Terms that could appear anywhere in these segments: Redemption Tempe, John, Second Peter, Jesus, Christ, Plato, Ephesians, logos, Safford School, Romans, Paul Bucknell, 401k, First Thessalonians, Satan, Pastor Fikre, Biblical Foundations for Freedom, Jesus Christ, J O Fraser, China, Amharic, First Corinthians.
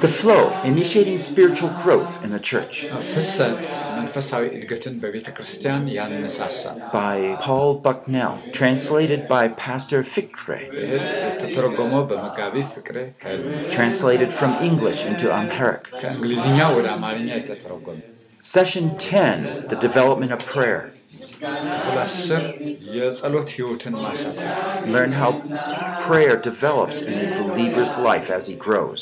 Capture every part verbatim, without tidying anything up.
the flow, initiating spiritual growth in the church. By Paul Bucknell, translated by Pastor Fikre. Translated from English into Amharic. Session ten, the development of prayer. Learn how prayer develops in a believer's life as he grows.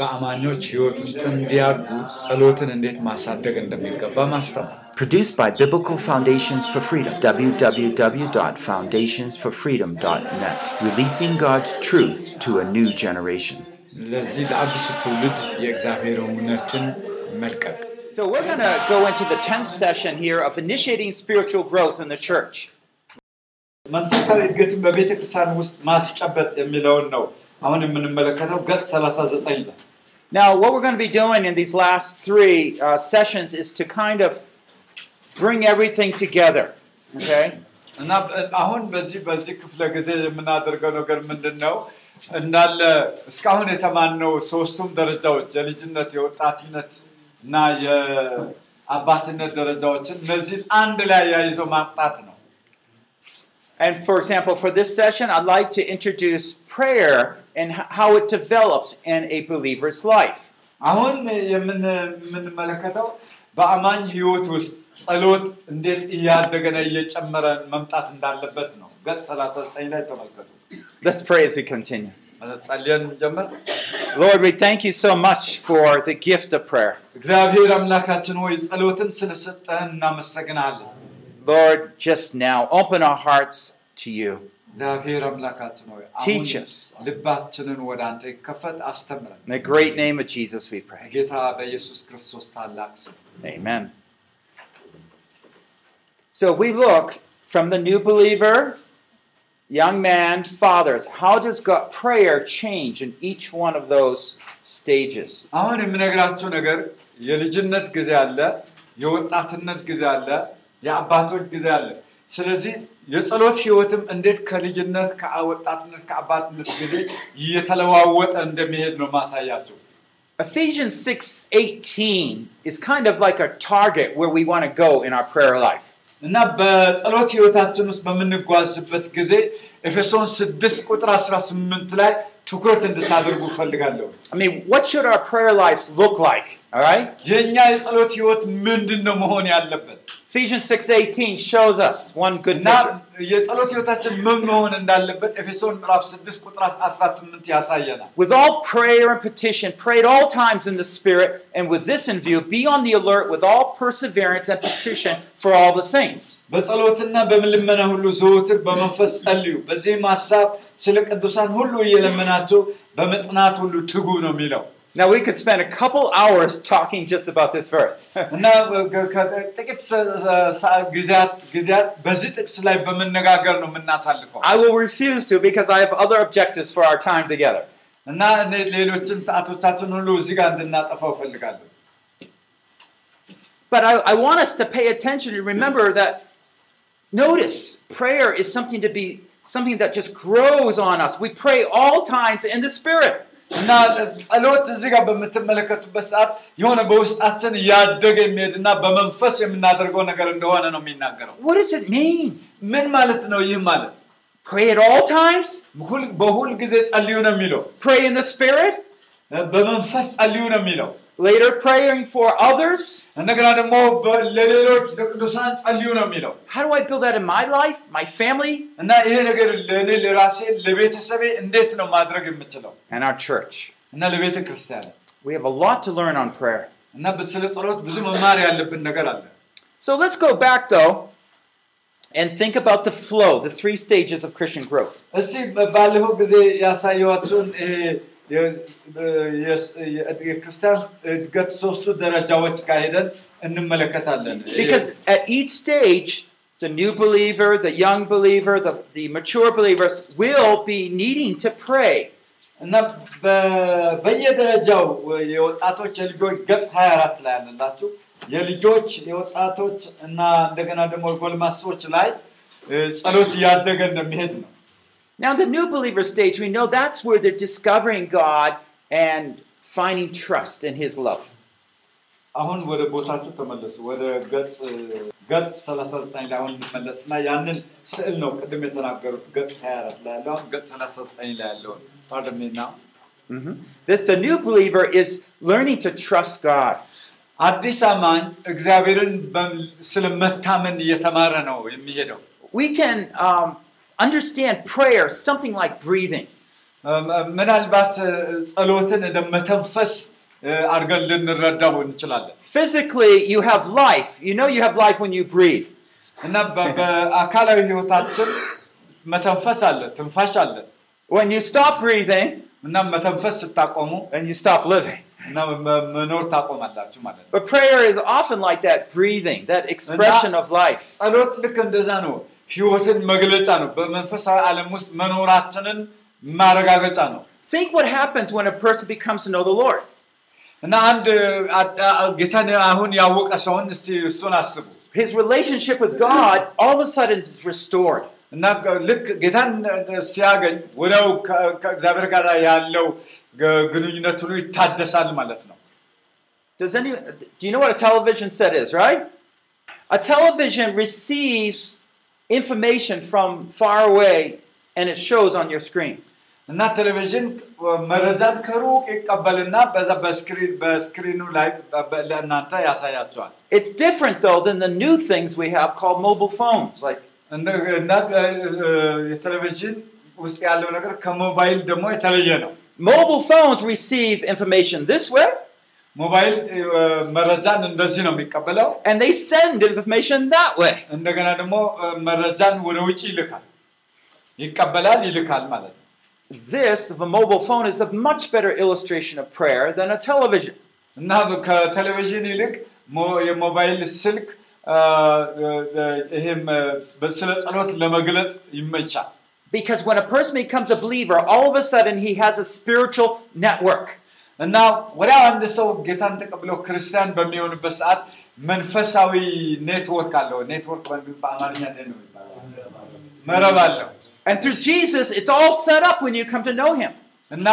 Produced by Biblical Foundations for Freedom, w w w dot foundations for freedom dot net. Releasing God's truth to a new generation. So we're going to go into the tenth session here of initiating spiritual growth in the church. Now, what we're going to be doing in these last three uh, sessions is to kind of bring everything together, okay? And for example, for this session, I'd like to introduce prayer and how it develops in a believer's life. Let's pray as we continue. Lord, we thank you so much for the gift of prayer. Lord, just now, open our hearts to you. Teach us. In the great name of Jesus, we pray. Amen. So we look from the new believer, young man, fathers, how does God, prayer change in each one of those stages? Ephesians six eighteen is kind of like a target where we want to go in our prayer life. I mean, what should our prayer life look like? All right? Ephesians six eighteen shows us one good picture. With all prayer and petition, pray at all times in the Spirit, and with this in view, be on the alert with all perseverance and petition for all the saints. Now, we could spend a couple hours talking just about this verse. I will refuse to because I have other objectives for our time together. But I, I want us to pay attention and remember that, notice, prayer is something to be, something that just grows on us. We pray all times in the Spirit. What does it mean? Pray at all times? Pray in the Spirit? Later, praying for others? How do I build that in my life, my family? And our church. We have a lot to learn on prayer. So let's go back, though, and think about the flow, the three stages of Christian growth. Because at each stage, the new believer, the young believer, the, the mature believers will be needing to pray. Now, the new believer stage, we know that's where they're discovering God and finding trust in his love. አሁን ወደ ቦታቸው ተመለሱ ወደ ገጽ ገጽ ሰላሳ ዘጠኝ ላይ አሁን ተመለስና ያንን ስዕል ነው ቀደም የተናገሩት ገጽ ሃያ አራት ላይ ያለው ገጽ ሰላሳ ዘጠኝ ላይ ያለው ታደምና mhm that the new believer is learning to trust God. አዲስ አማኝ እግዚአብሔርን ስለመታመን እየተማረ ነው የሚሄደው. We can um understand prayer something like breathing. ምናልባት ጸሎትን እንደመተንፈስ አድርገን ልንረዳው እንችላለን. Physically you have life. You know you have life when you breathe. እና በአካላዊ ህይወታችን መተንፈስ አለ ትንፋሽ አለ. When you stop breathing እና መተንፈስ ስታቆሙ and you stop living. እና መኖር ታቆማላችሁ ማለት ነው. But prayer is often like that breathing, that expression of life. ጸሎት ልክ እንደዛ ነው ህይወትን መግለጫ ነው በመንፈሳዊ ዓለም ውስጥ መኖራችንን ማረጋገጫ ነው. Think what happens when a person becomes to know the Lord. እና አንድ ጌታን አሁን ያወቀ ሰውን እስቲ እሱን አስቡ. His relationship with God all of a sudden is restored. እና ልክ ጌታን ሲያገኝ ወደው ከእግዚአብሔር ጋር ያለው ግንኙነት ሁሉ ይታደሳል ማለት ነው. Does any do you know what a television set is, right? A television receives information from far away and it shows on your screen. እና ቴሌቪዥን መረጃት ከሩቅ ይቀበልና በዛ በስክሪን በስክሪኑ ላይ ለእናንተ ያሳያቸዋል. It's different though than the new things we have called mobile phones like እና የቴሌቪዥን ውስጥ ያለው ነገር ከሞባይል ደግሞ የተለየ ነው. Mobile phones receive information this way. ሞባይል መረጃን እንደዚህ ነው የሚቀበለው. And they send information that way. እንደገና ደግሞ መረጃን ወደ ውጪ ይልካል ይቀበላል ይልካል ማለት ነው. This of a mobile phone is a much better illustration of prayer than a television. Now the television ይልቅ የሞባይል ስልክ እህም በስለጸሎት ለመግለጽ ይመቻል. Because when a person becomes a believer, all of a sudden he has a spiritual network. And now when አንድ ሰው ጌታን ተቀብሎ ክርስቲያን በሚሆንበት ሰዓት መንፈሳዊ ኔትወርክ አለው ኔትወርክ በአማርኛ ነው ይባላል. መረባለው. And through Jesus it's all set up when you come to know him. እና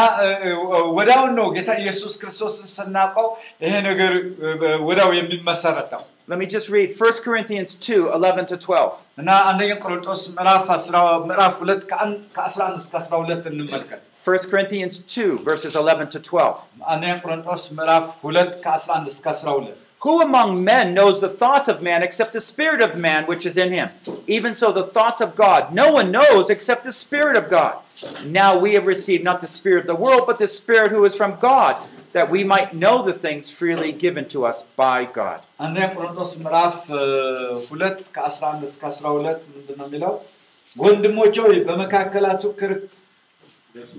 ወዳው ነው ጌታ ኢየሱስ ክርስቶስን ስናውቀው ይሄ ነገር ወዳው የሚመሰረተው. Let me just read First Corinthians two eleven to twelve. እና አንደኛ ቆሮንቶስ ምዕራፍ አስር ምዕራፍ ሁለት ከ11 እስከ አስራ ሁለት እንመልከት. First Corinthians two verses eleven to twelve. አንደኛ ቆሮንቶስ ምዕራፍ ሁለት ከ11 እስከ አስራ ሁለት. Who among men knows the thoughts of man except the spirit of man which is in him? Even so the thoughts of God no one knows except the spirit of God. Now we have received not the spirit of the world but the spirit who is from God, that we might know the things freely given to us by God. And the Protos Maraf ሁለት ከ11 እስከ አስራ ሁለት ምንድነው የሚለው? ወንድሞች ሆይ በመካከላችሁ ክርክር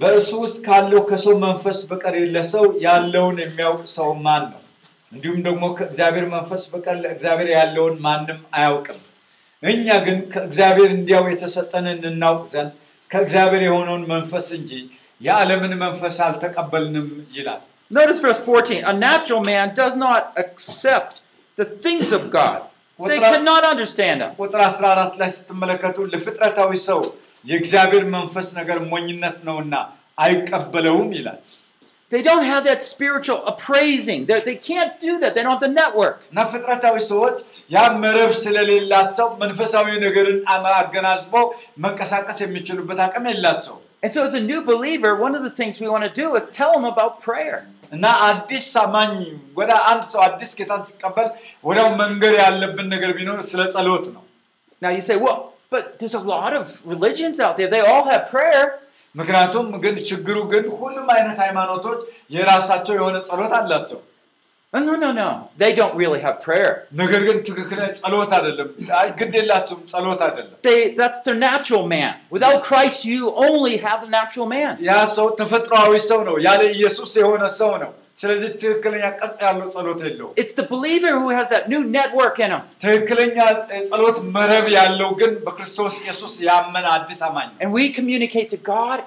በእርሱ ውስጥ ካለው ከሰው መንፈስ በቀር የለሰው ያለውን የሚያውቅ ሰው ማን ነው? እንዲሁም ደግሞ ከእግዚአብሔር መንፈስ በቀር ለእግዚአብሔር ያለውን ማንም አያውቅም። እኛ ግን ከእግዚአብሔር እንዲያው የተሰጠንን እናውቅ ዘንድ ከእግዚአብሔር የሆነውን መንፈስ እንጂ የዓለምን መንፈስ አልተቀበልንም ይላል። Notice verse fourteen. A natural man does not accept the things of God. They cannot understand them. ቁጥር አስራ አራት ላይ ስትመለከቱ ለፍጥረታዊ ሰው የእግዚአብሔር መንፈስ ነገር ሞኝነት ነውና አይቀበለውም ይላል። They don't have that spiritual appraising. They they can't do that. They don't have the network. ናፍጥራታዊ ሰዎች ያ መረብ ስለሌላቸው መንፈሳዊ ነገርን አማገናዝበው መንቀሳቀስ የሚችሉበት አቅም የላቸው. And so as a new believer, one of the things we want to do is tell them about prayer. እና አዲስ አማኝ ወደ አንድ ሰው አዲስ ጌታን ሲቀበል ወዲያው መንገር ያለብን ነገር ቢኖር ስለ ጸሎት ነው. Now you say, "Well, but there's a lot of religions out there. They all have prayer." ምክንያቱም ግን ችግሩ ግን ሁሉም አይነት ሃይማኖቶች የራሳቸው የሆነ ጸሎት አላቸው። No no no. They don't really have prayer. ነገር ግን ትክክለ ጸሎት አይደለም። አይ ግዴላችሁም ጸሎት አይደለም. They that's the natural man. Without Christ you only have the natural man. ያ ሰው ተፈጥሯዊ ሰው ነው። ያለ ኢየሱስ የሆነ ሰው ነው። ስለዚህ ትክክለኛ ቅርጽ ያለው ጸሎት የለውም. It's the believer who has that new network in him. ትክክለኛ ጸሎት መረብ ያለው ግን በክርስቶስ ኢየሱስ ያመነ አዲስ አማኝ ነው. And we communicate to God,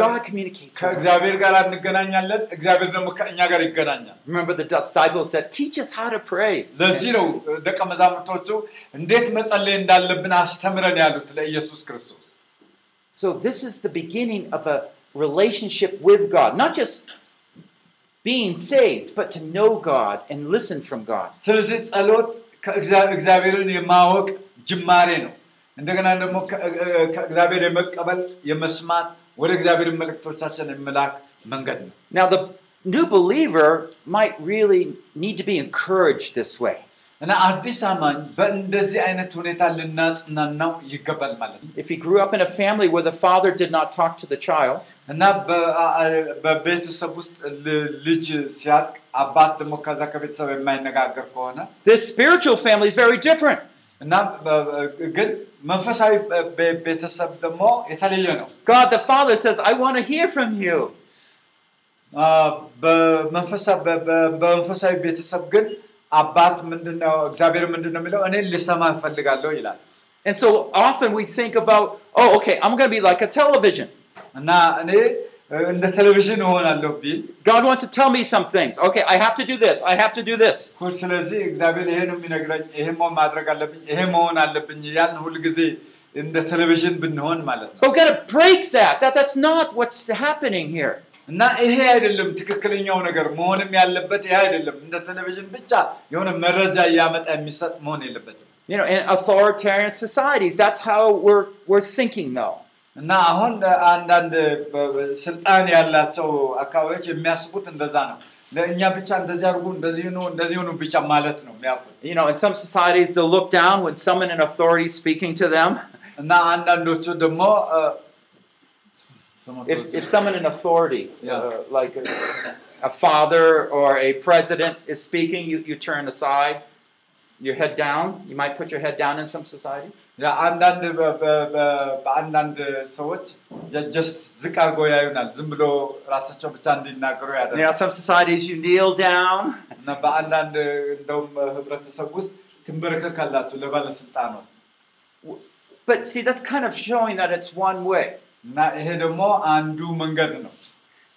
God communicates. ከእግዚአብሔር ጋር እንገናኛለን፣ እግዚአብሔር ደግሞ ከእኛ ጋር ይገናኛል. Remember the disciples said, "Teach us how to pray." ለዚህ ነው ደቀ መዛሙርቶቹ እንዴት መጸለይ እንዳለብን አስተምረን ያሉት ለኢየሱስ ክርስቶስ. So this is the beginning of a relationship with God, not just being saved, but to know God and listen from God. ስለዚህ ጸሎት ከእግዚአብሔርን የማወቅ ጅማሬ ነው። እንደገና ደግሞ ከእግዚአብሔር የመቀበል የመስማት ወደ እግዚአብሔር መልእክቶቻችን የመላክ መንገድ ነው። Now the new believer might really need to be encouraged this way. እና አዲስ አማኝ በእንደዚህ አይነት ሁኔታ ልናጽናናው ይገባል ማለት ነው። If he grew up in a family where the father did not talk to the child, እና በቤተሰብ ውስጥ ልጅ ሲያድግ አባት ደግሞ ከዛ ከቤተሰብ የማይነጋገር ከሆነ this spiritual family is very different. እና ግን መንፈሳዊ ቤተሰብ ደግሞ የተለየ ነው። God the Father says, I want to hear from you. በመንፈሳዊ በመንፈሳዊ ቤተሰብ ግን አባት ምንድነው እግዚአብሔር ምንድነው የሚለው እኔ ልሰማ ፈልጋለሁ ይላል። And so often we think about, oh okay, I'm going to be like a television. እና እኔ እንደ ቴሌቪዥን ሆናለሁ ቢል God wants to tell me some things. Okay, I have to do this. I have to do this. ስለዚህ እግዚአብሔር ይሄን የሚነግረኝ ይሄን ማድረግ አለብኝ ይሄን መሆን አለብኝ ያልን ሁልጊዜ እንደ ቴሌቪዥን ብንሆን ማለት ነው። But we've got to break that. That that's not what's happening here. እና ይሄ አይደለም ትክክለኛው ነገር መሆንም ያለበት ይሄ አይደለም እንደ ቴሌቪዥን ብቻ የሆነ መረጃ ያመጣ የሚሰጥ መሆን የለበትም። You know, in authoritarian societies, that's how we're we're thinking now. እና አሁን አንዳንድ ስልጣን ያላቸው አካባቢዎች የሚያስቡት እንደዛ ነው። ለእኛ ብቻ እንደዚህ አድርጉ እንደዚህ ነው እንደዚህ ነው ብቻ ማለት ነው የሚያውቁት። You know, in some societies they look down when someone in authority speaking to them. እና አንዳንዶቹ ደግሞ If, if someone in authority, yeah. uh, like a, a father or a president is speaking, you, you turn aside, your head down. You might put your head down in some society. Yeah, and and and ሰዎች just ዝቅ አድርጎ ያዩናል ዝም ብሎ ራሳቸው ብቻ እንዲናገሩ ያደርጋል። Yeah, some societies you kneel down. እና በአንዳንድ እንደውም ህብረተሰብ ውስጥ ትንበረከካላችሁ ለባለስልጣን ነው። But see, that's kind of showing that it's one way. Not hedomo andu mangadno.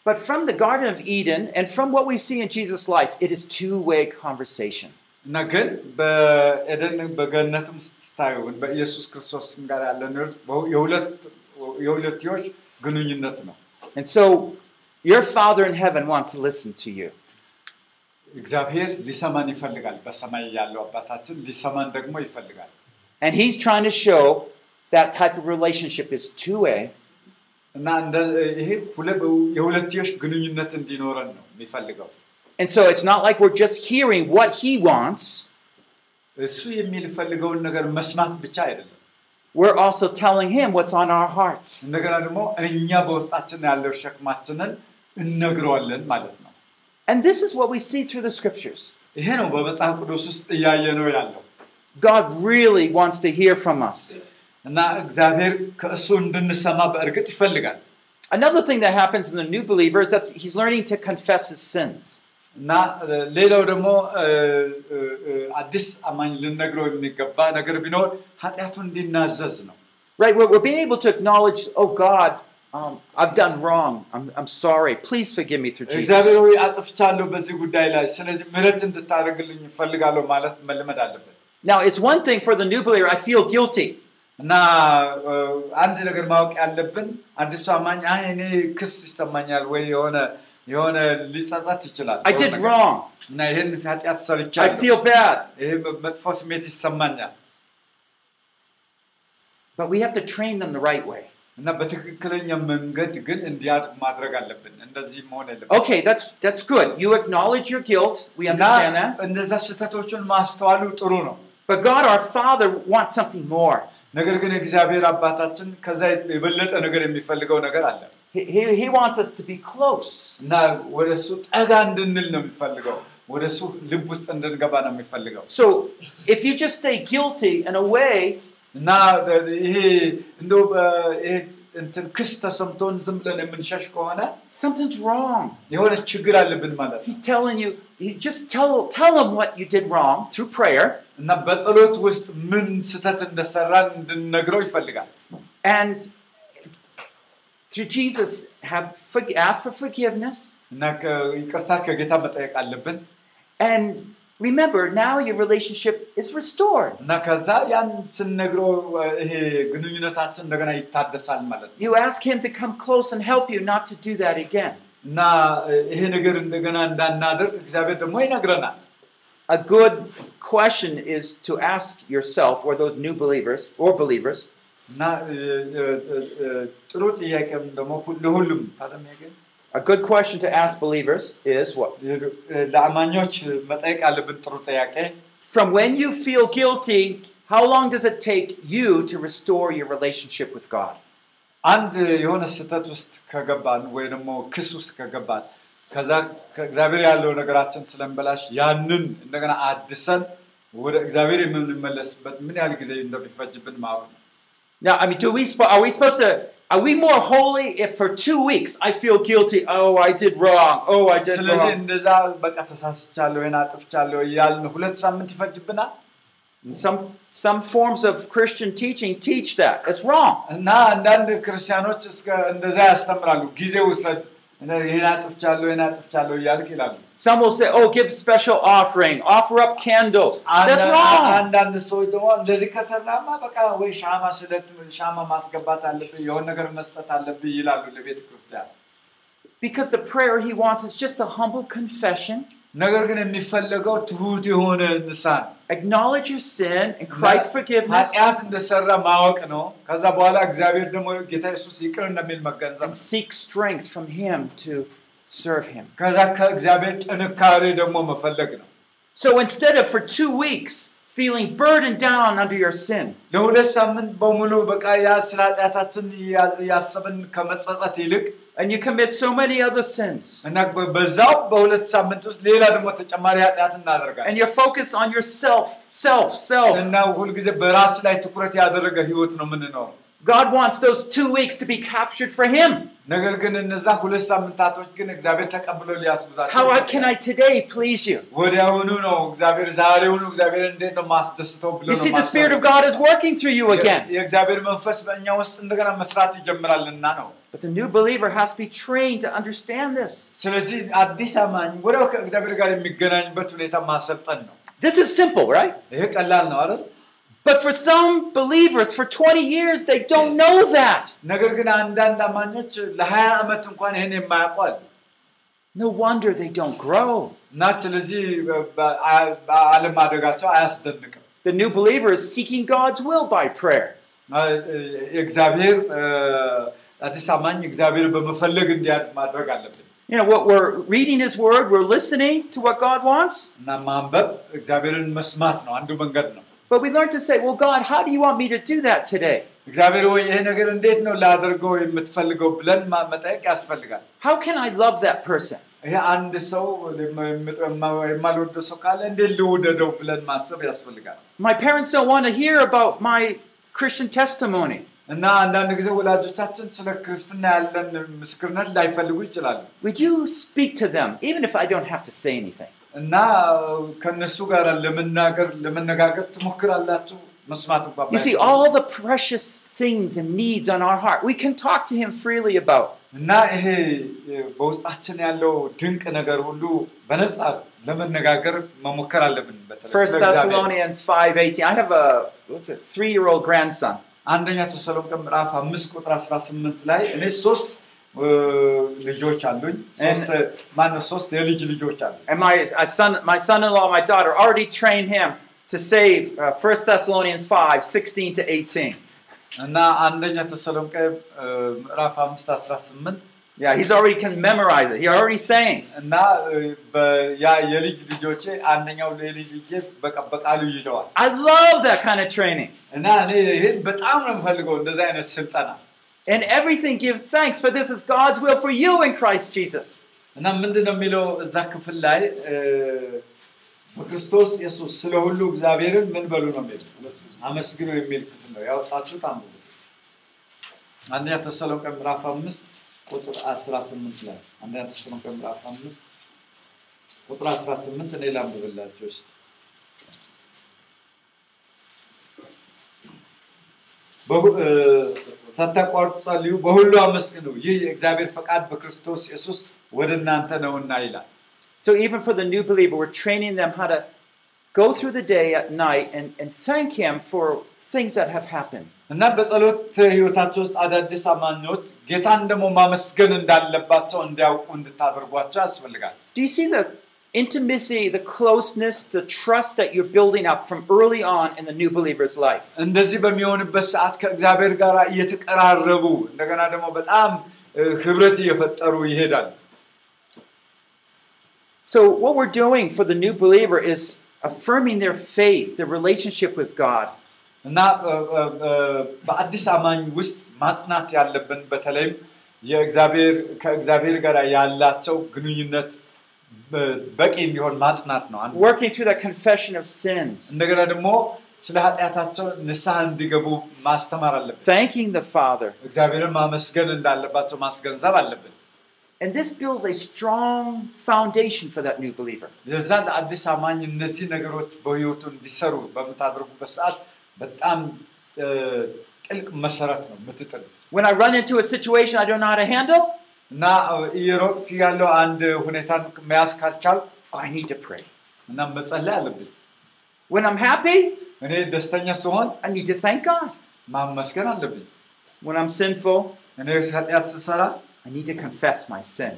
But from the Garden of Eden and from what we see in Jesus' life, it is two-way conversation. Nagen በኤደን በገነቱም ስታዩ በኢየሱስ ክርስቶስ ጋር ያለነው የሁለት የሁለትዮሽ ግንኙነት ነው። And so your Father in heaven wants to listen to you. እግዚአብሔር ሊሰማን ይፈልጋል በሰማይ ያለው አባታችን ሊሰማን ደግሞ ይፈልጋል። And he's trying to show that type of relationship is two-way. እና ይሄ ሁለት የሁለትዮሽ ግንኙነት እንዲኖረን ነው የሚፈልገው። And so it's not like we're just hearing what he wants. እሱ የሚፈልገውን ነገር መስማት ብቻ አይደለም። We're also telling him what's on our hearts. እንደገና ደግሞ እኛ በውስጣችን ያለው ሸክማችንን እንነግረዋለን ማለት ነው። And this is what we see through the scriptures. ይሄ ነው በመጽሐፍ ቅዱስ ውስጥ እያየነው ያለው። God really wants to hear from us. እና እግዚአብሔር ከእሱ እንድንሰማ በእርግጥ ይፈልጋል። Another thing that happens in the new believer is that he's learning to confess his sins. እና ሌላው ደግሞ አዲስ አማኝ ልንነግረው የሚገባ ነገር ቢኖር ኃጢያቱን እንዲናዘዝ ነው። Right, we're being able to acknowledge, oh God, um, I've done wrong. I'm I'm sorry. Please forgive me through Jesus. እግዚአብሔር ሆይ አጥፍቻለሁ በዚህ ጉዳይ ላይ ስለዚህ ምህረት እንድታደርግልኝ እፈልጋለሁ ማለት መልመድ አለበት። Now it's one thing for the new believer, I feel guilty. እና አንድ ነገር ማወቅ ያለብን አዲስ አማኝ አይ እኔ ክስ ይሰማኛል ወይ የሆነ የሆነ ሊጸጸት ይችላል። I did wrong. እና ይሄን ኃጢያት ሰርቻለሁ. I feel bad. ይሄ መጥፎ ስሜት ይሰማኛል። But we have to train them the right way. እና በትክክለኛ መንገድ ግን እንዲያድግ ማድረግ አለብን። እንደዚህ መሆን አለበት። Okay, that's that's good. You acknowledge your guilt. We understand that. እንደዛ ስህተቶችን ማስተዋሉ ጥሩ ነው። But God our Father wants something more. ነገር ግን እግዚአብሔር አባታችን ከዛ የበለጠ ነገር የሚፈልገው ነገር አለ። He wants us to be close. እና ወደሱ ጠጋ እንድንል ነው የሚፈልገው። ወደሱ ልብ ውስጥ እንድንገባ ነው የሚፈልገው። So if you just stay guilty in a way, እና ይሄ እንደው እንትን ክስ ተሰምቶን ዝም ብለን የምንሸሽ ከሆነ something's wrong. የሆነ ችግር አለብን ማለት ነው። He's telling you, he just tell tell him what you did wrong through prayer. እና በጸሎት ውስጥ ምን ስህተት እንደሰራን እንድንነግረው ይፈልጋል። And through Jesus have ask for forgiveness. እና ይቅርታ ከጌታ መጠየቅ አለብን። And remember now your relationship is restored. እና ከዛ ያን ስንነግረው ይሄ ግንኙነታችን እንደገና ይታደሳል ማለት ነው። You ask him to come close and help you not to do that again. ና ይሄ ነገር እንደገና እንዳናደርግ እግዚአብሔር ደግሞ ይነግረናል. A good question is to ask yourself or those new believers or believers ና ጥሩ ጥያቄም ደግሞ ሁሉም ታደም ያገኝ A good question to ask believers is what? ለአማኞች መጠየቅ ያለብን ጥሩ ጥያቄ From when you feel guilty, how long does it take you to restore your relationship with God? አንድ የሆነ ስህተት ውስጥ ከገባን ወይ ደግሞ ክስ ውስጥ ከገባን ከዛ ከእግዚአብሔር ያለው ነገራችን ስለምበላሽ ያንን እንደገና አድሰን ወደ እግዚአብሔር የምንመለስበት ምን ያህል ጊዜ እንደሚፈጅብን ማወቅ ነው። Now, I mean, do we are we supposed to are we more holy if for two weeks I feel guilty, oh I did wrong, oh I did wrong. ስለዚህ እንደዛ በቃ ተሳስቻለሁ እና አጥፍቻለሁ ያልን ሁለት ሳምንት ይፈጅብናል? And some some forms of Christian teaching teach that it's wrong. Na andand Christianoch endeza yastamralu gize usad enatufchallo enatufchallo yalk ilalu. Some will say, "Oh, give special offering, offer up candles." That's wrong. Andand soy demo endezi kaserama baka wey shama sedet shama masgebat allebi yon neger mesfat allebi ilalu lebet Christian. Because the prayer he wants is just a humble confession. ነገር ግን የሚፈልገው ትሁት የሆነ ንስሐን acknowledge your sin and Christ's forgiveness ኃጢአት እንደሰራ ማወቅ ነው ከዛ በኋላ እግዚአብሔር ደግሞ ጌታ ኢየሱስ ይቅር እንደሚል መገንዘብ and seek strength from him to serve him ከዛ ከእግዚአብሔር ጥንካሬ ደግሞ መፈለግ ነው So instead of for two weeks feeling burdened down under your sin ለሁለት ሳምንት በሙሉ በቃ ያ ስለ ኃጢአታችን ያሰብን ከመጸጸት ይልቅ And you commit so many other sins. እና በዛው በሁለት ሳምንት ውስጥ ሌላ ደግሞ ተጨማሪ ኃጢአት እናደርጋለን. And you're focused on yourself, self, self. እና ሁልጊዜ በራስ ላይ ትኩረት ያደረገ ህይወት ነው የምንኖረው. God wants those two weeks to be captured for him. ነገር ግን እነዛ ሁለት ሳምንታቶች ግን እግዚአብሔር ተቀብሎ ሊያስጉዛቸው. How can I today please you? ወዲያውኑ ነው እግዚአብሔር ዛሬውኑ እግዚአብሔር እንዴት ነው ማስደስተው ብሎ ነው ማሰብ. You see the spirit of God is working through you again. የእግዚአብሔር መንፈስ በእኛ ውስጥ እንደገና መስራት ይጀምራልና ነው. But the new believer has to be trained to understand this. ስለዚህ አዲስ አማኝ ወዲያው ከእግዚአብሔር ጋር የሚገናኝበት ሁኔታ ማሰልጠን ነው. This is simple, right? ይሄ ቀላል ነው አይደል? But for some believers for twenty years they don't know that. ነገር ግን አንዳንድ አማኞች ለ20 አመት እንኳን ይሄን የማያውቁ አሉ. No wonder they don't grow. እና ስለዚህ አለማደጋቸው አያስደንቅም. The new believer is seeking God's will by prayer. እግዚአብሔር አዲስ አማኝ እግዚአብሔር በመፈለግ እንዲያት ማድረግ አለብን። You know what we're reading his word, we're listening to what God wants. ማንበብ እግዚአብሔርን መስማት ነው አንዱ መንገድ ነው። But we learn to say, "Well God, how do you want me to do that today?" እግዚአብሔር ወይ ይሄ ነገር እንዴት ነው ላደርገው የምትፈልገው ብለን መጠየቅ ያስፈልጋል። How can I love that person? ይሄ አንድ ሰው የማልወደው ሰው ካለ እንዴት ልውደደው ብለን ማሰብ ያስፈልጋል። My parents don't want to hear about my Christian testimony. እና አንዳንድ ጊዜ ወላጆቻችን ስለ ክርስትና ያለን ምስክርነት ላይፈልጉ ይችላሉ. Would you speak to them even if I don't have to say anything? እና ከነሱ ጋር ለመናገር ለመነጋገር ትሞክራላችሁ መስማት እንኳን You see all the precious things and needs on our heart. We can talk to him freely about. እና ይሄ በውስጣችን ያለው ድንቅ ነገር ሁሉ በነጻ ለመነጋገር መሞከር አለብን በተለይ First Thessalonians five eighteen I have a three-year-old grandson. አንደኛ ተሰሎንቄ ምዕራፍ five ቁጥር eighteen ላይ እኔ ሶስት ልጆች አሉኝ ሶስት ማነው ሶስት የልጅ ልጆች አሉኝ And my uh, son my son-in-law my daughter already trained him to say First uh, Thessalonians five sixteen to eighteen እና አንደኛ ተሰሎንቄ ምዕራፍ five eighteen Yeah, he's already can memorize it. He already saying. እና ያ የልጅ ልጆቼ አንደኛው ለልጅ ልጅ በቀበቃሉ ይለዋል. I love that kind of training. እና እኔ በጣም ነው የምፈልገው እንደዛ አይነት ስልጠና. And everything give thanks for this is God's will for you in Christ Jesus. እና ምንድነው የሚለው እዛ ክፍል ላይ በክርስቶስ ኢየሱስ ስለ ሁሉ እግዚአብሔርን ምን በሉ ነው የሚለው? አመስግኑ የሚል ክፍል ነው ያወጣችሁ ታምሩ. አንደኛ ተሰሎንቄ ምዕራፍ five ቁጥር eighteen ላይ አንደኛ ተሰሎንቄ ምዕራፍ five ቁጥር eighteen እኔ ላንብብላችሁ እሺ ሳታቋርጡ ጸልዩ በሁሉ አመስግኑ ይህ የእግዚአብሔር ፈቃድ በክርስቶስ ኢየሱስ ወደ እናንተ ነውና ይላል So even for the new believer we're training them how to go through the day at night and, and thank Him for things that have happened. Do you see the intimacy, the closeness, the trust that you're building up from early on in the new believer's life? So what we're doing for the new believer is affirming their faith, their relationship with God. Working through that confession of sins. Thanking the Father. And this builds a strong foundation for that new believer. When I run into a situation I don't know how to handle, I need to pray. When I'm happy, I need to thank God. When I'm sinful, I need to confess my sin.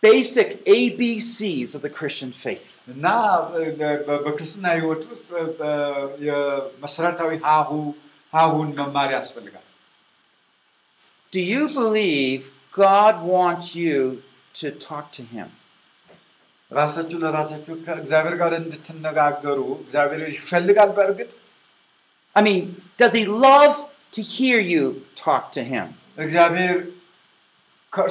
Basic A B Cs of the Christian faith. Do you believe God wants you to talk to Him? I mean, does He love to hear you talk to Him? You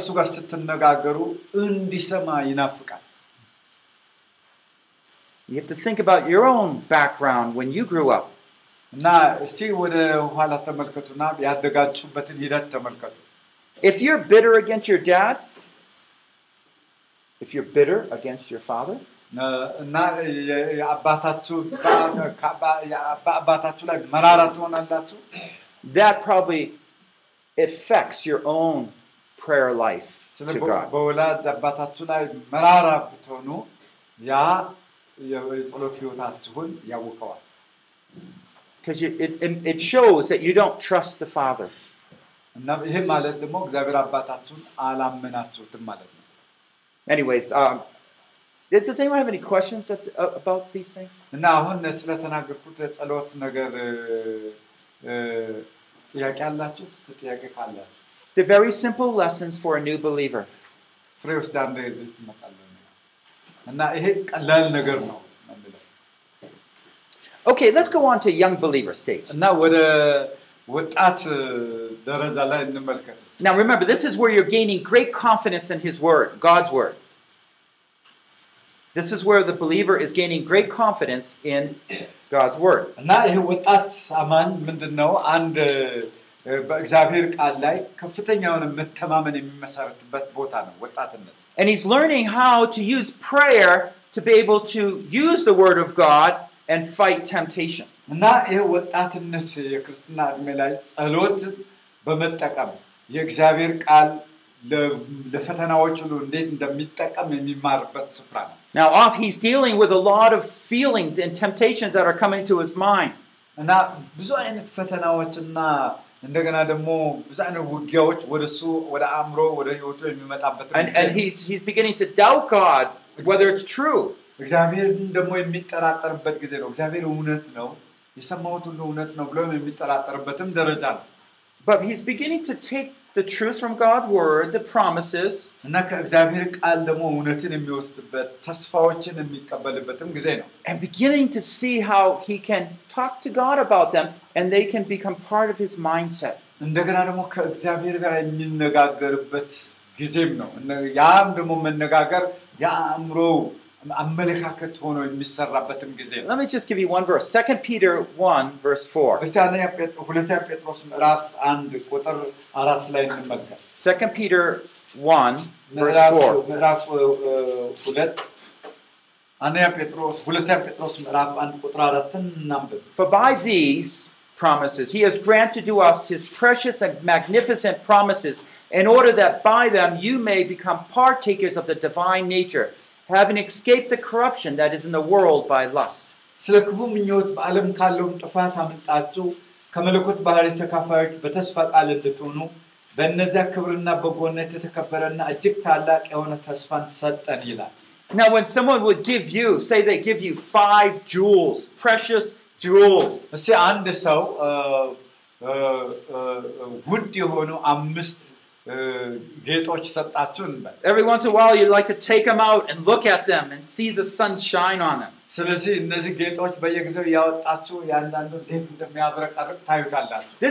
have to think about your own background when you grew up. If you're bitter against your dad, if you're bitter against your father, that probably affects your own prayer life to God. Because it, it, it shows that you don't trust the Father. Anyways, um, does anyone have any questions that, uh, about these things? They're very simple lessons for a new believer. Okay, let's go on to young believer stage. Now remember, this is where you're gaining great confidence in His Word, God's Word. This is where the believer is gaining great confidence in God's Word. And he's learning how to use prayer to be able to use the Word of God and fight temptation. Now, off he's dealing with a lot of feelings and temptations that are coming to his mind. And, and he's, he's beginning to doubt God, whether it's true. But he's beginning to take the truth from God's Word, the promises, and beginning to see how he can talk to God about them and they can become part of his mindset. Let me just give you one verse. Second Peter one, verse four. Second Peter one, verse four. For by these promises He has granted to us His precious and magnificent promises, in order that by them you may become partakers of the divine nature, having escaped the corruption that is in the world by lust. Now, when someone would give you, say they give you five jewels, precious jewels. Every once in a while, you like to take them out and look at them and see the sun shine on them. This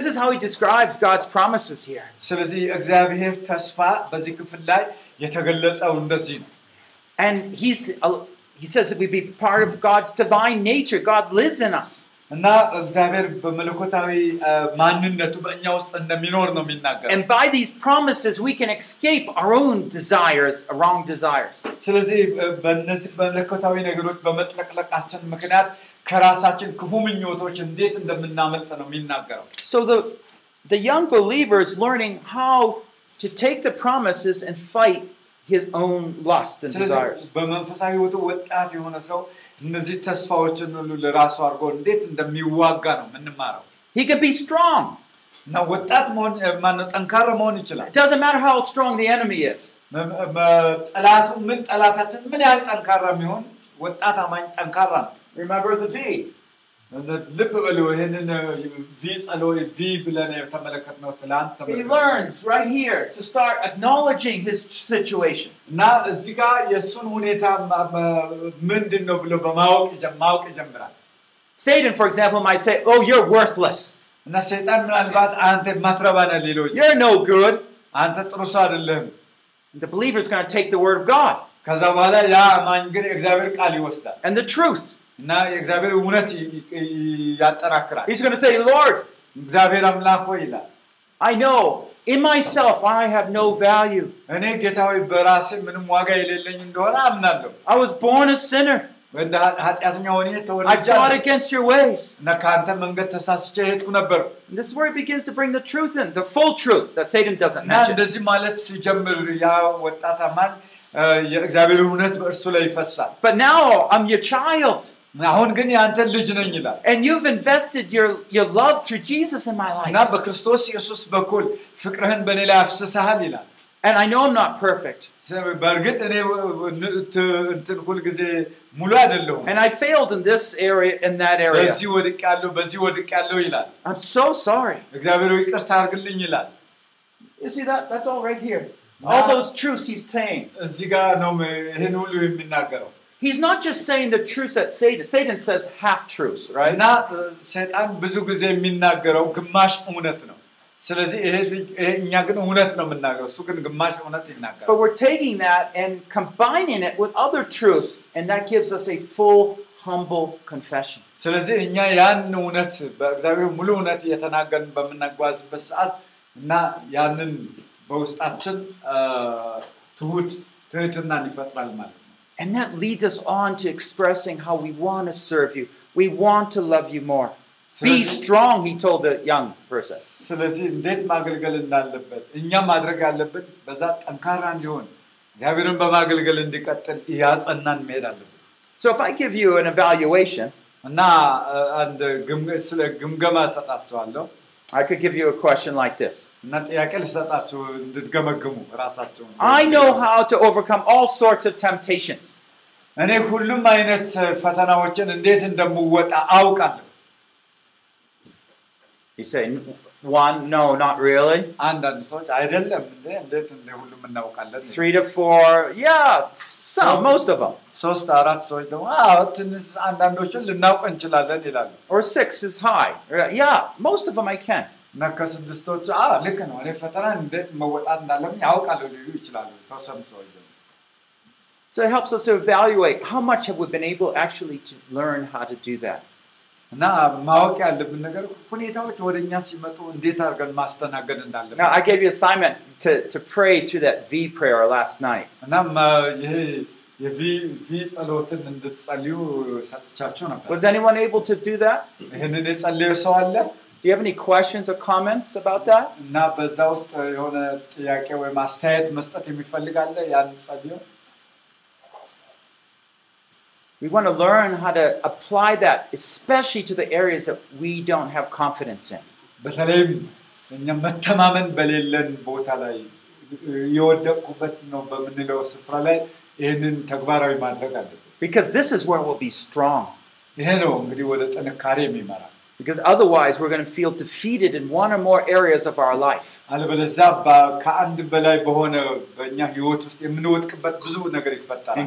is how he describes God's promises here. And he's, he says that we be part of God's divine nature. God lives in us. And by these promises, we can escape our own desires, wrong desires. So the, the young believer is learning how to take the promises and fight his own lust and desires. He can be strong. It doesn't matter how strong the enemy is. Remember the V. He learns right here to start acknowledging his situation. Satan, for example, might say, "Oh, you're worthless. You're no good." The believer is going to take the word of God and the truth. He's going to say, "Lord, I know in myself I have no value. I was born a sinner. I fought against your ways." And this is where he begins to bring the truth in, the full truth that Satan doesn't mention. "But now I'm your child. And you've invested your, your love through Jesus in my life. And I know I'm not perfect. And I failed in this area, in that area. I'm so sorry." You see, that, that's all right here. All those truths he's saying. He's not just saying the truth that Satan, Satan says half-truths, right? But we're taking that and combining it with other truths, and that gives us a full, humble confession. And that leads us on to expressing how we want to serve you. We want to love you more. Be strong, he told the young person. So if I give you an evaluation, I could give you a question like this. I know how to overcome all sorts of temptations. You say, one, no, not really. Three to four, yeah, some, most of them. Or six is high. Yeah, most of them I can. So it helps us to evaluate how much have we been able actually to learn how to do that. Now, I gave you an assignment to, to pray through that V prayer last night. Was anyone able to do that? Do you have any questions or comments about that? We want to learn how to apply that, especially to the areas that we don't have confidence in. Because this is where we'll be strong. Because otherwise we're going to feel defeated in one or more areas of our life. And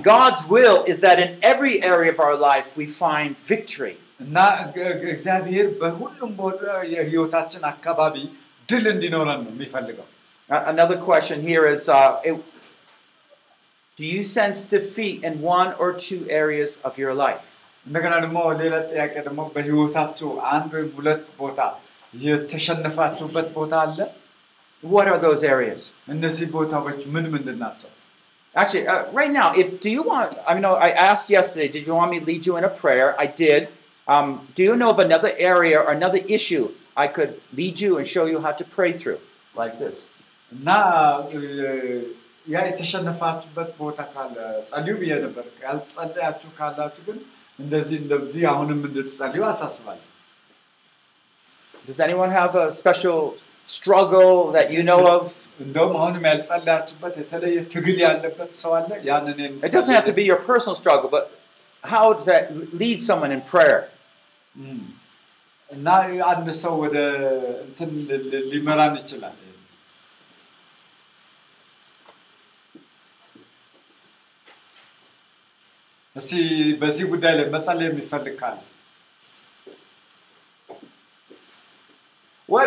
God's will is that in every area of our life we find victory. Another question here is, uh, it, do you sense defeat in one or two areas of your life? What are those areas? Actually, uh, right now, if do you want, I mean, I asked yesterday, did you want me to lead you in a prayer? I did. Um, do you know of another area or another issue I could lead you and show you how to pray through? Like this. Does anyone have a special struggle that you know of? It doesn't have to be your personal struggle, but how does that lead someone in prayer? Mm. What,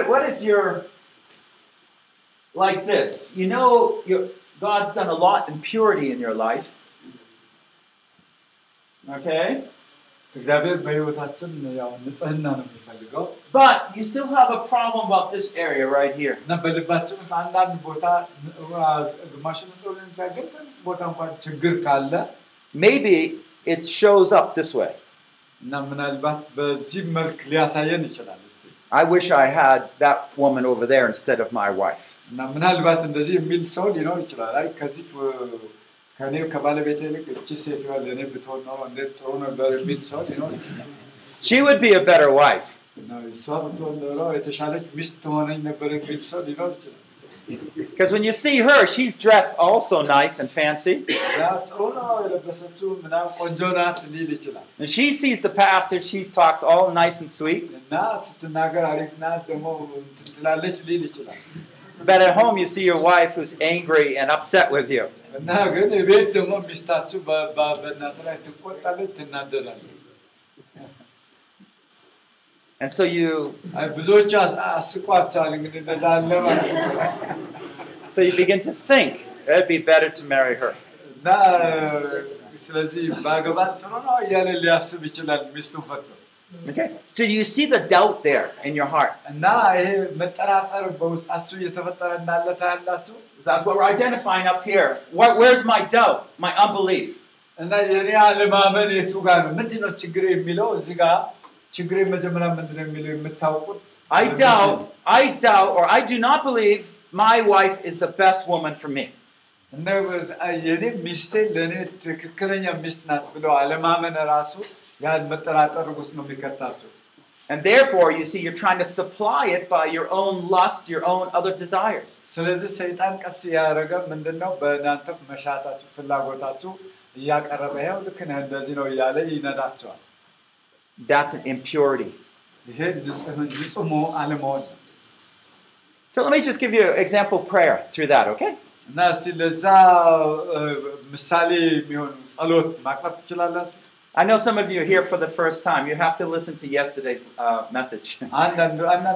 what if you're like this? You know you're, God's done a lot in purity in your life. Okay? But you still have a problem about this area right here. Maybe it shows up this way. I wish I had that woman over there instead of my wife. She would be a better wife. Because when you see her, she's dressed also nice and fancy. And she sees the pastor, she talks all nice and sweet. But at home you see your wife who's angry and upset with you. And so you, so you begin to think, it'd be better to marry her. Okay. So you see the doubt there in your heart. That's what we're identifying up here. Where, where's my doubt, my unbelief? I doubt, I doubt, or I do not believe my wife is the best woman for me. And therefore, you see, you're trying to supply it by your own lust, your own other desires. That's an impurity. So let me just give you an example prayer through that, okay? I know some of you are here for the first time. You have to listen to yesterday's uh, message. But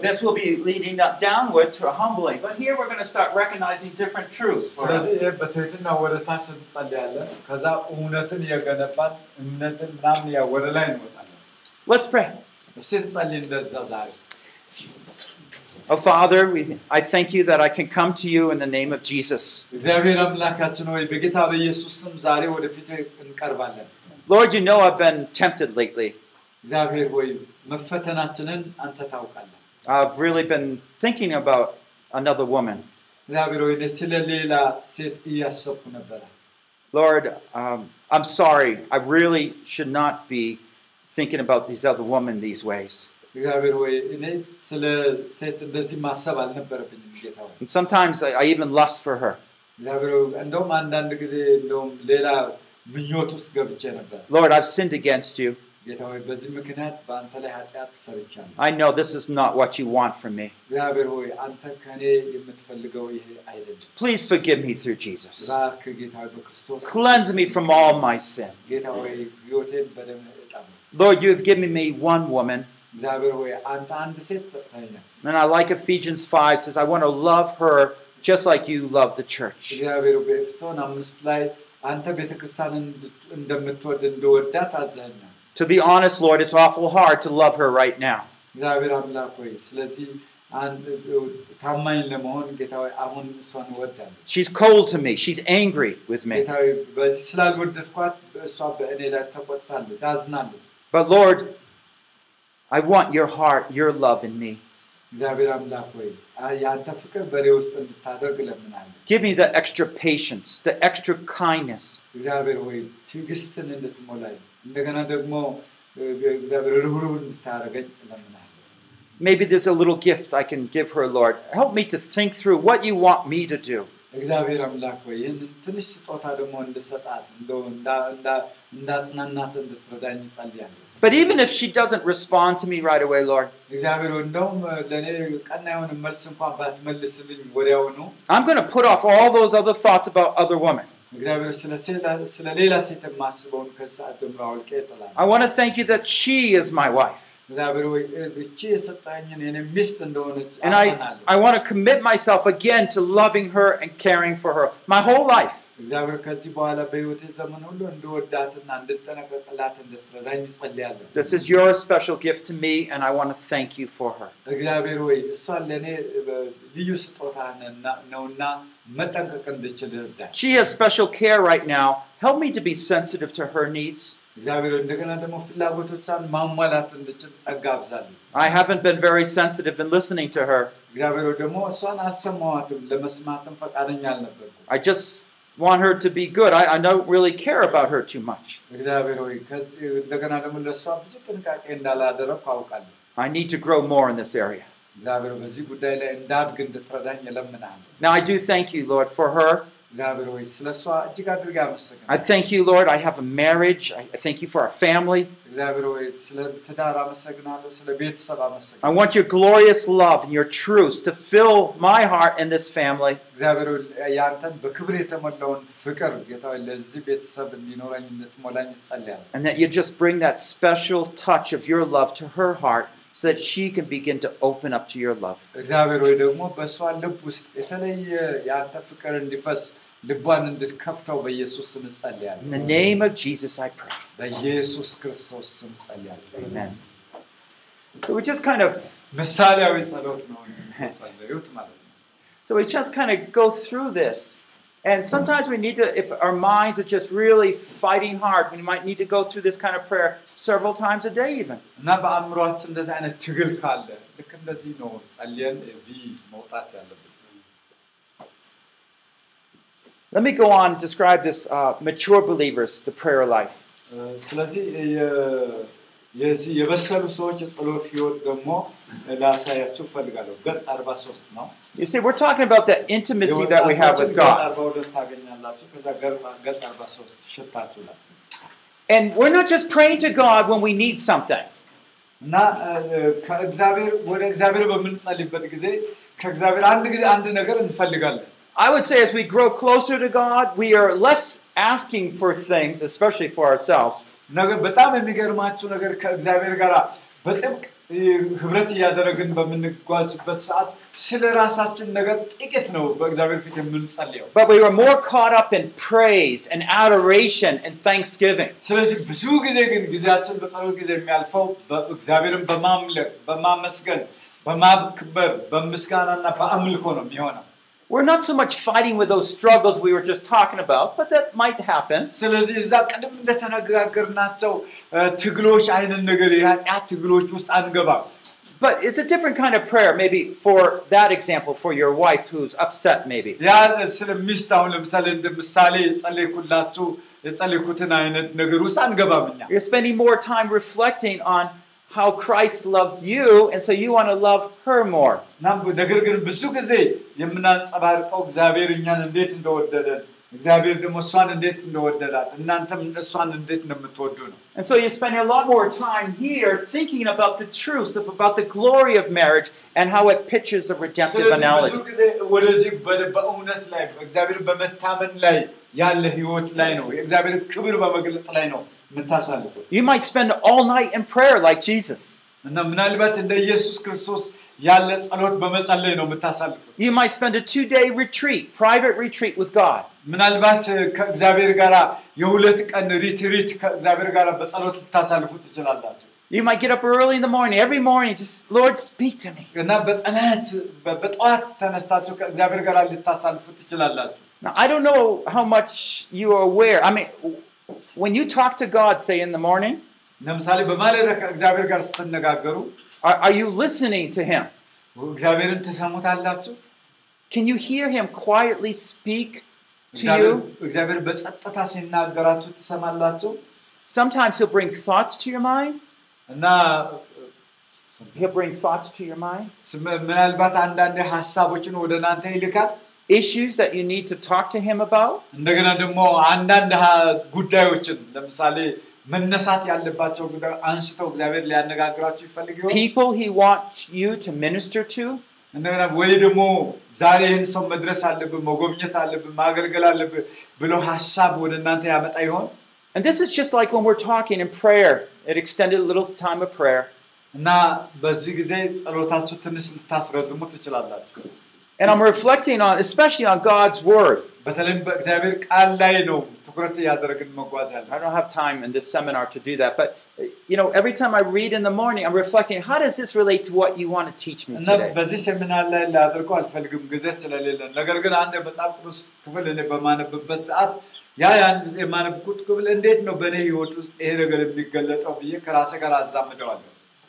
this will be leading up downward to a humbling. But here we're going to start recognizing different truths for us. Let's pray. Oh, Father, we, I thank you that I can come to you in the name of Jesus. Lord, you know I've been tempted lately. I've really been thinking about another woman. Lord, um, I'm sorry. I really should not be thinking about these other women these ways. And sometimes I, I even lust for her. Lord, I've sinned against you. I know this is not what you want from me. Please forgive me through Jesus. Cleanse me from all my sin. Lord, you have given me one woman. And I like Ephesians five, says, I want to love her just like you love the church. To be honest, Lord, it's awful hard to love her right now. She's cold to me. She's angry with me. But Lord, I want your heart, your love in me. Give me the extra patience, the extra kindness. Maybe there's a little gift I can give her, Lord. Help me to think through what you want me to do. But even if she doesn't respond to me right away, Lord, I'm going to put off all those other thoughts about other women. I want to thank you that she is my wife. And I, I want to commit myself again to loving her and caring for her my whole life. This is your special gift to me, and I want to thank you for her. She has special care right now. Help me to be sensitive to her needs. I haven't been very sensitive in listening to her. I just want her to be good. I, I don't really care about her too much. I need to grow more in this area. Now I do thank you, Lord, for her. I thank you, Lord, I have a marriage. I thank you for our family. I want your glorious love and your truth to fill my heart and this family. And that you just bring that special touch of your love to her heart, so that she can begin to open up to your love. In the name of Jesus, I pray. Amen. So we just kind of... so we just kind of go through this. And sometimes we need to, if our minds are just really fighting hard, we might need to go through this kind of prayer several times a day even. Let me go on and describe this uh, mature believers, the prayer life. You see, we're talking about the intimacy that we have with God. And we're not just praying to God when we need something. I would say as we grow closer to God, we are less asking for things, especially for ourselves. But we were more caught up in praise and adoration and thanksgiving. We're not so much fighting with those struggles we were just talking about, but that might happen. But it's a different kind of prayer, maybe for that example, for your wife who's upset, maybe. You're spending more time reflecting on how Christ loved you, and so you want to love her more. And so you spend a lot more time here thinking about the truth, about the glory of marriage, and how it pictures the redemptive analogy. You might spend all night in prayer like Jesus. You might spend a two-day retreat, private retreat with God. You might get up early in the morning, every morning, just, Lord, speak to me. Now, I don't know how much you are aware. I mean, when you talk to God, say, in the morning, Are, are you listening to Him? Can you hear Him quietly speak to you? Sometimes He'll bring thoughts to your mind. He'll bring thoughts to your mind. Issues that you need to talk to Him about. People He wants you to minister to. And this is just like when we're talking in prayer, it extended a little time of prayer. And I'm reflecting on, especially on God's Word. I don't have time in this seminar to do that, but you know, every time I read in the morning, I'm reflecting, how does this relate to what you want to teach me today?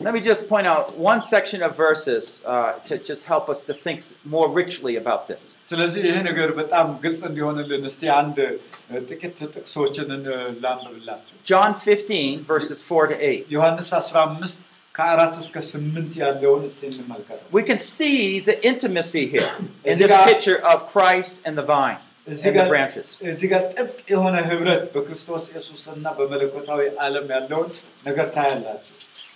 Let me just point out one section of verses uh, to just help us to think more richly about this. John fifteen, verses four to eight. We can see the intimacy here in this picture of Christ and the vine and the branches.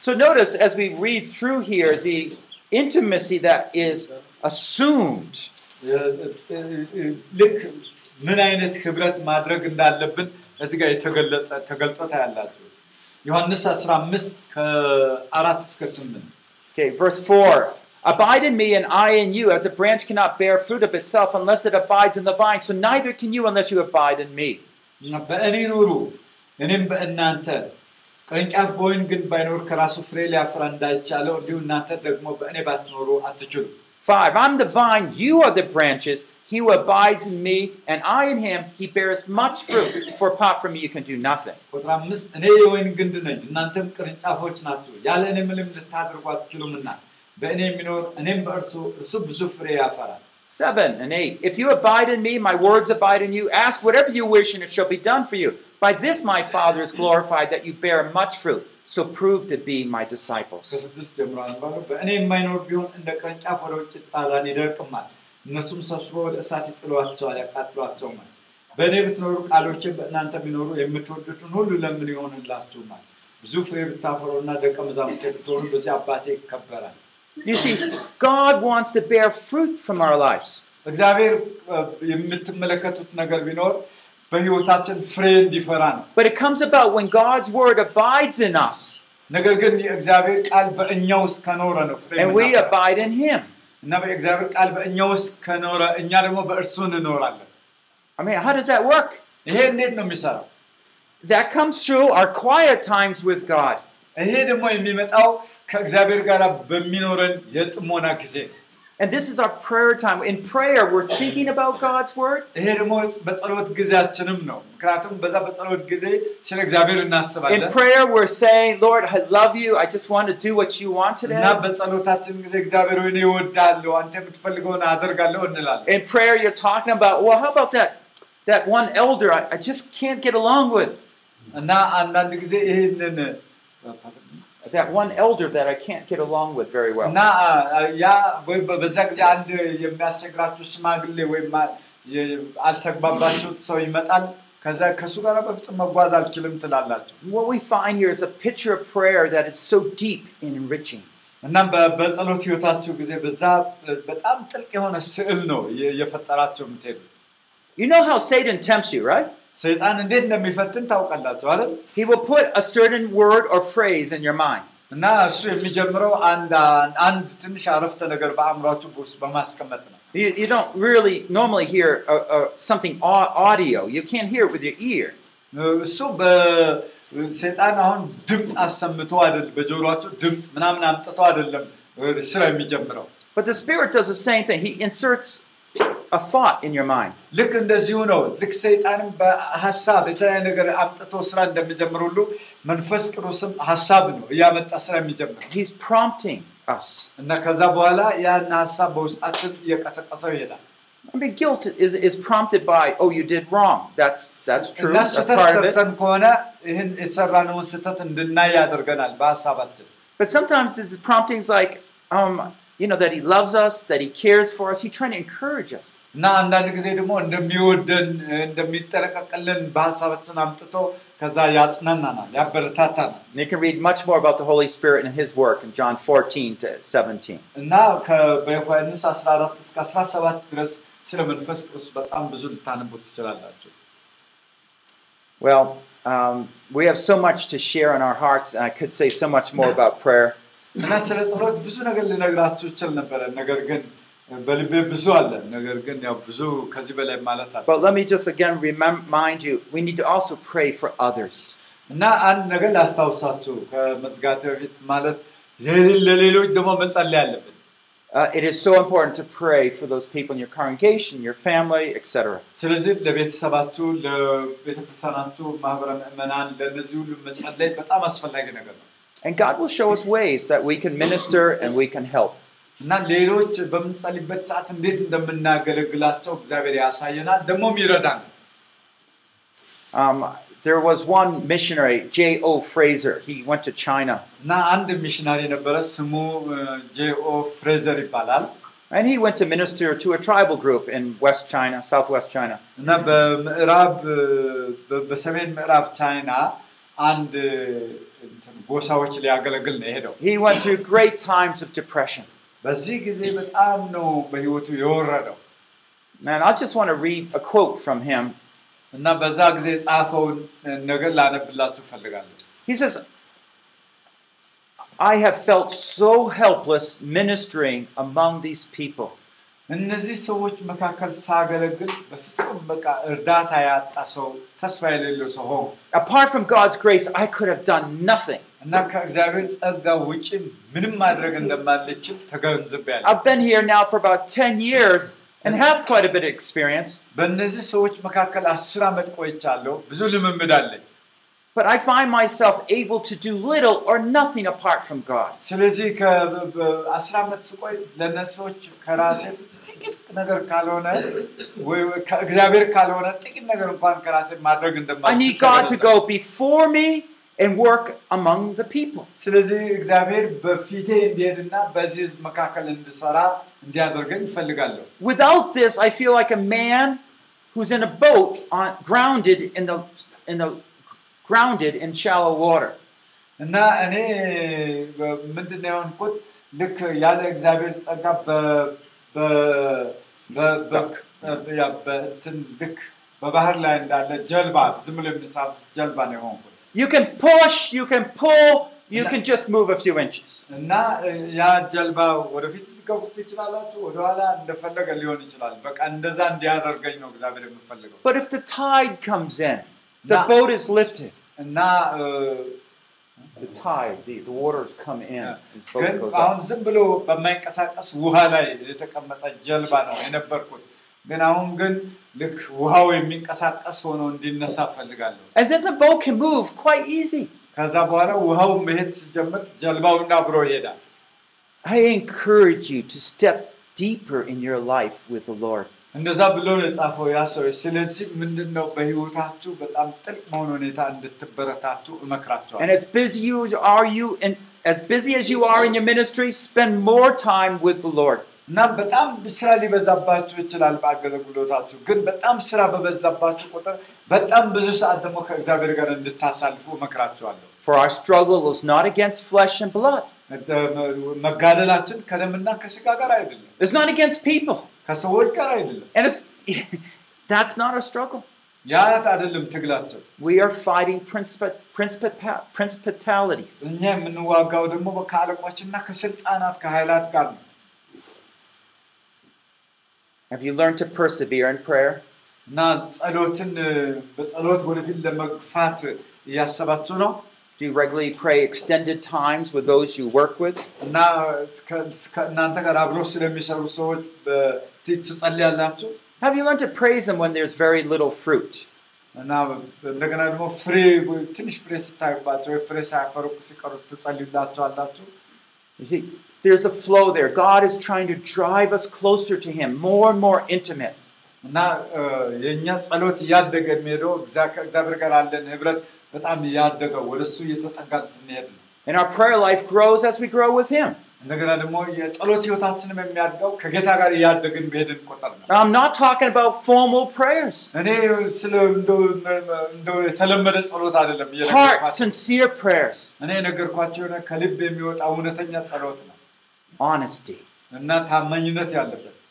So notice, as we read through here, the intimacy that is assumed. Okay, verse four. Abide in me and I in you, as a branch cannot bear fruit of itself unless it abides in the vine, so neither can you unless you abide in me. Five, I'm the vine, you are the branches. He who abides in me, and I in him, he bears much fruit. For apart from me, you can do nothing. Seven and eight, if you abide in me, my words abide in you. Ask whatever you wish, and it shall be done for you. By this my Father is glorified, that you bear much fruit, so prove to be my disciples. You see, God wants to bear fruit from our lives. But it comes about when God's Word abides in us, and we abide in Him. I mean, how does that work? That comes through our quiet times with God. And this is our prayer time. In prayer, we're thinking about God's word. In prayer, we're saying, Lord, I love you. I just want to do what you want today. In prayer, you're talking about, well, how about that, that one elder I, I just can't get along with? That one elder that I can't get along with very well. What we find here is a picture of prayer that is so deep and enriching. You know how Satan tempts you, right? He will put a certain word or phrase in your mind. You, you don't really normally hear uh, uh, something audio. You can't hear it with your ear. But the Spirit does the same thing. He inserts a thought in your mind. He's prompting us. I mean, guilt is, is prompted by, oh, you did wrong. That's, that's true. That's part of it. But sometimes this prompting is like, um, you know, that he loves us, that he cares for us. He's trying to encourage us. And you can read much more about the Holy Spirit and his work in John fourteen to seventeen. Well, um, we have so much to share in our hearts, and I could say so much more about prayer. But let me just again remind you, we need to also pray for others. Uh, it is so important to pray for those people in your congregation, your family, et cetera. And God will show us ways that we can minister and we can help. Um, there was one missionary, J O Fraser. He went to China. And he went to minister to a tribal group in West China, Southwest China. And he went through great times of depression. And I just want to read a quote from him. He says, I have felt so helpless ministering among these people. Apart from God's grace, I could have done nothing. I've been here now for about ten years and have quite a bit of experience. But I find myself able to do little or nothing apart from God. I need God to go before me and work among the people. Without this, I feel like a man who's in a boat on, grounded in the in the grounded in shallow water. Stuck. You can push, you can pull, you can just move a few inches. But if the tide comes in, the boat is lifted. the tide, the, the waters come in. His boat goes up. And then the boat can move quite easy. I encourage you to step deeper in your life with the Lord. And as busy you are you and as busy as you are in your ministry, spend more time with the Lord. For our struggle is not against flesh and blood. It's not against people. And it's, that's not our struggle. We are fighting princip princip principalities. Have you learned to persevere in prayer? Do you regularly pray extended times with those you work with? Have you learned to praise Him when there's very little fruit? You see, there's a flow there. God is trying to drive us closer to Him, more and more intimate. And our prayer life grows as we grow with Him. I'm not talking about formal prayers. Heart, sincere prayers. Honesty.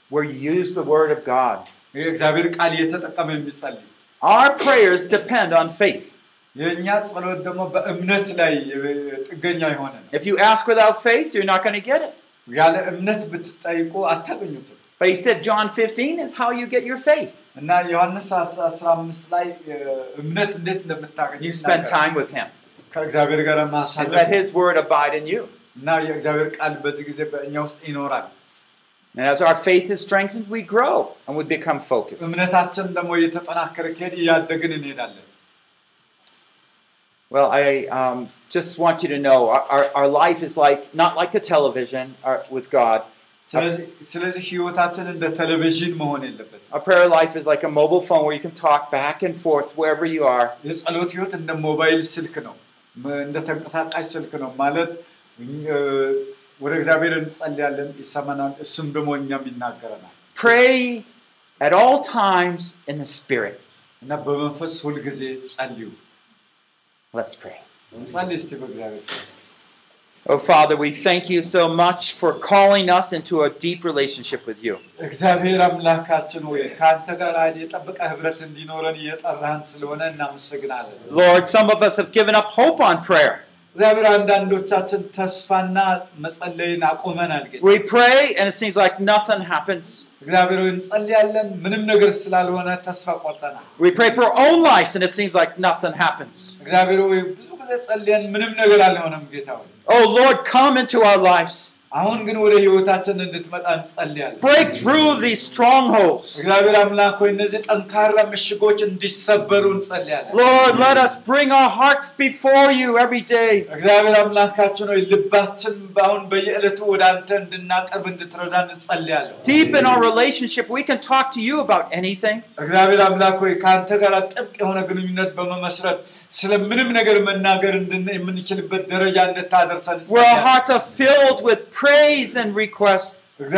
Where you use the Word of God. Our prayers depend on faith. If you ask without faith, you're not going to get it. But he said John fifteen is how you get your faith. You spend time with Him. And let His Word abide in you. And as our faith is strengthened, we grow and we become focused. Well, I um, just want you to know our, our, our life is like not like the television our, with God. Our prayer life is like a mobile phone where you can talk back and forth wherever you are. Pray at all times in the Spirit. Let's pray. Oh, Father, we thank you so much for calling us into a deep relationship with you. Lord, some of us have given up hope on prayer. We pray and it seems like nothing happens. We pray for our own lives and it seems like nothing happens. Oh Lord, come into our lives. Break through these strongholds. Lord, let us bring our hearts before you every day. Deep in our relationship, we can talk to you about anything. Where our hearts are filled with praise and request. We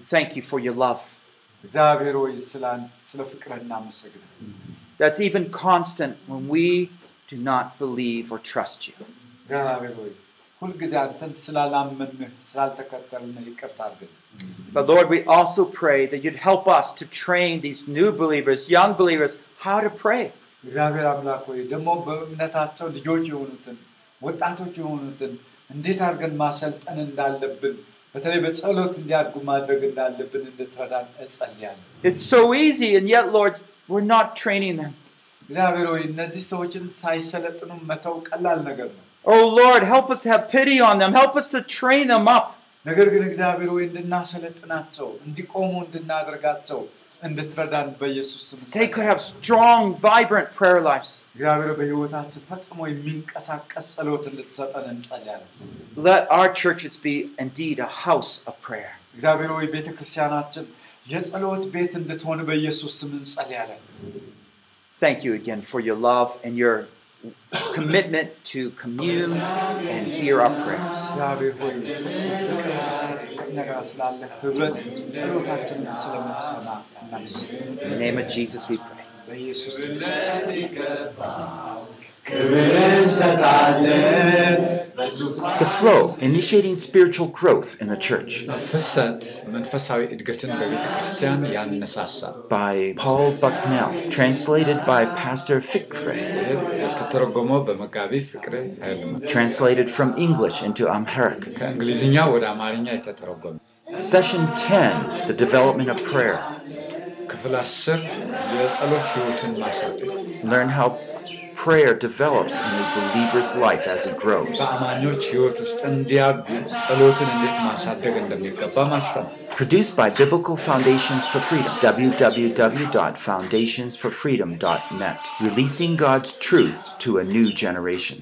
thank you for your love. That's even constant when we do not believe or trust you. But Lord, we also pray that you'd help us to train these new believers, young believers, how to pray. በተለይ በጸሎት እንዲያድጉ ማድረግ እንዳለብን እንድትረዳን እጸልያለሁ። It's so easy and yet Lord we're not training them. እግዚአብሔር ሆይ እነዚህ ሰዎችን ሳይሰለጥኑ መተው ቀላል ነገር ነው። Oh Lord help us to have pity on them. Help us to train them up. ነገር ግን እግዚአብሔር ሆይ እንድናሰለጥናቸው እንዲቆሙ እንድናደርጋቸው እንድትረዳን በኢየሱስ ስም። They could have strong vibrant prayer lives. እግዚአብሔር በህይወታችን ፈጽሞ የሚንቀሳቀስ ጸሎት እንድትሰጠን እንጸልያለን። Let our churches be indeed a house of prayer. እግዚአብሔር ሆይ ቤተክርስቲያናችን የጸሎት ቤት እንድትሆን በኢየሱስ ስም እንጸልያለን። Thank you again for your love and your commitment to commune and hear our prayers. እግዚአብሔር ሆይ In the name of Jesus we pray. The flow, initiating spiritual growth in the church. By Paul Bucknell, translated by Pastor Fikre. Translated from English into Amharic. Session ten, the development of prayer. Learn how prayer develops in a believer's life as it grows. Produced by Biblical Foundations for Freedom, w w w dot foundations for freedom dot net. Releasing God's truth to a new generation.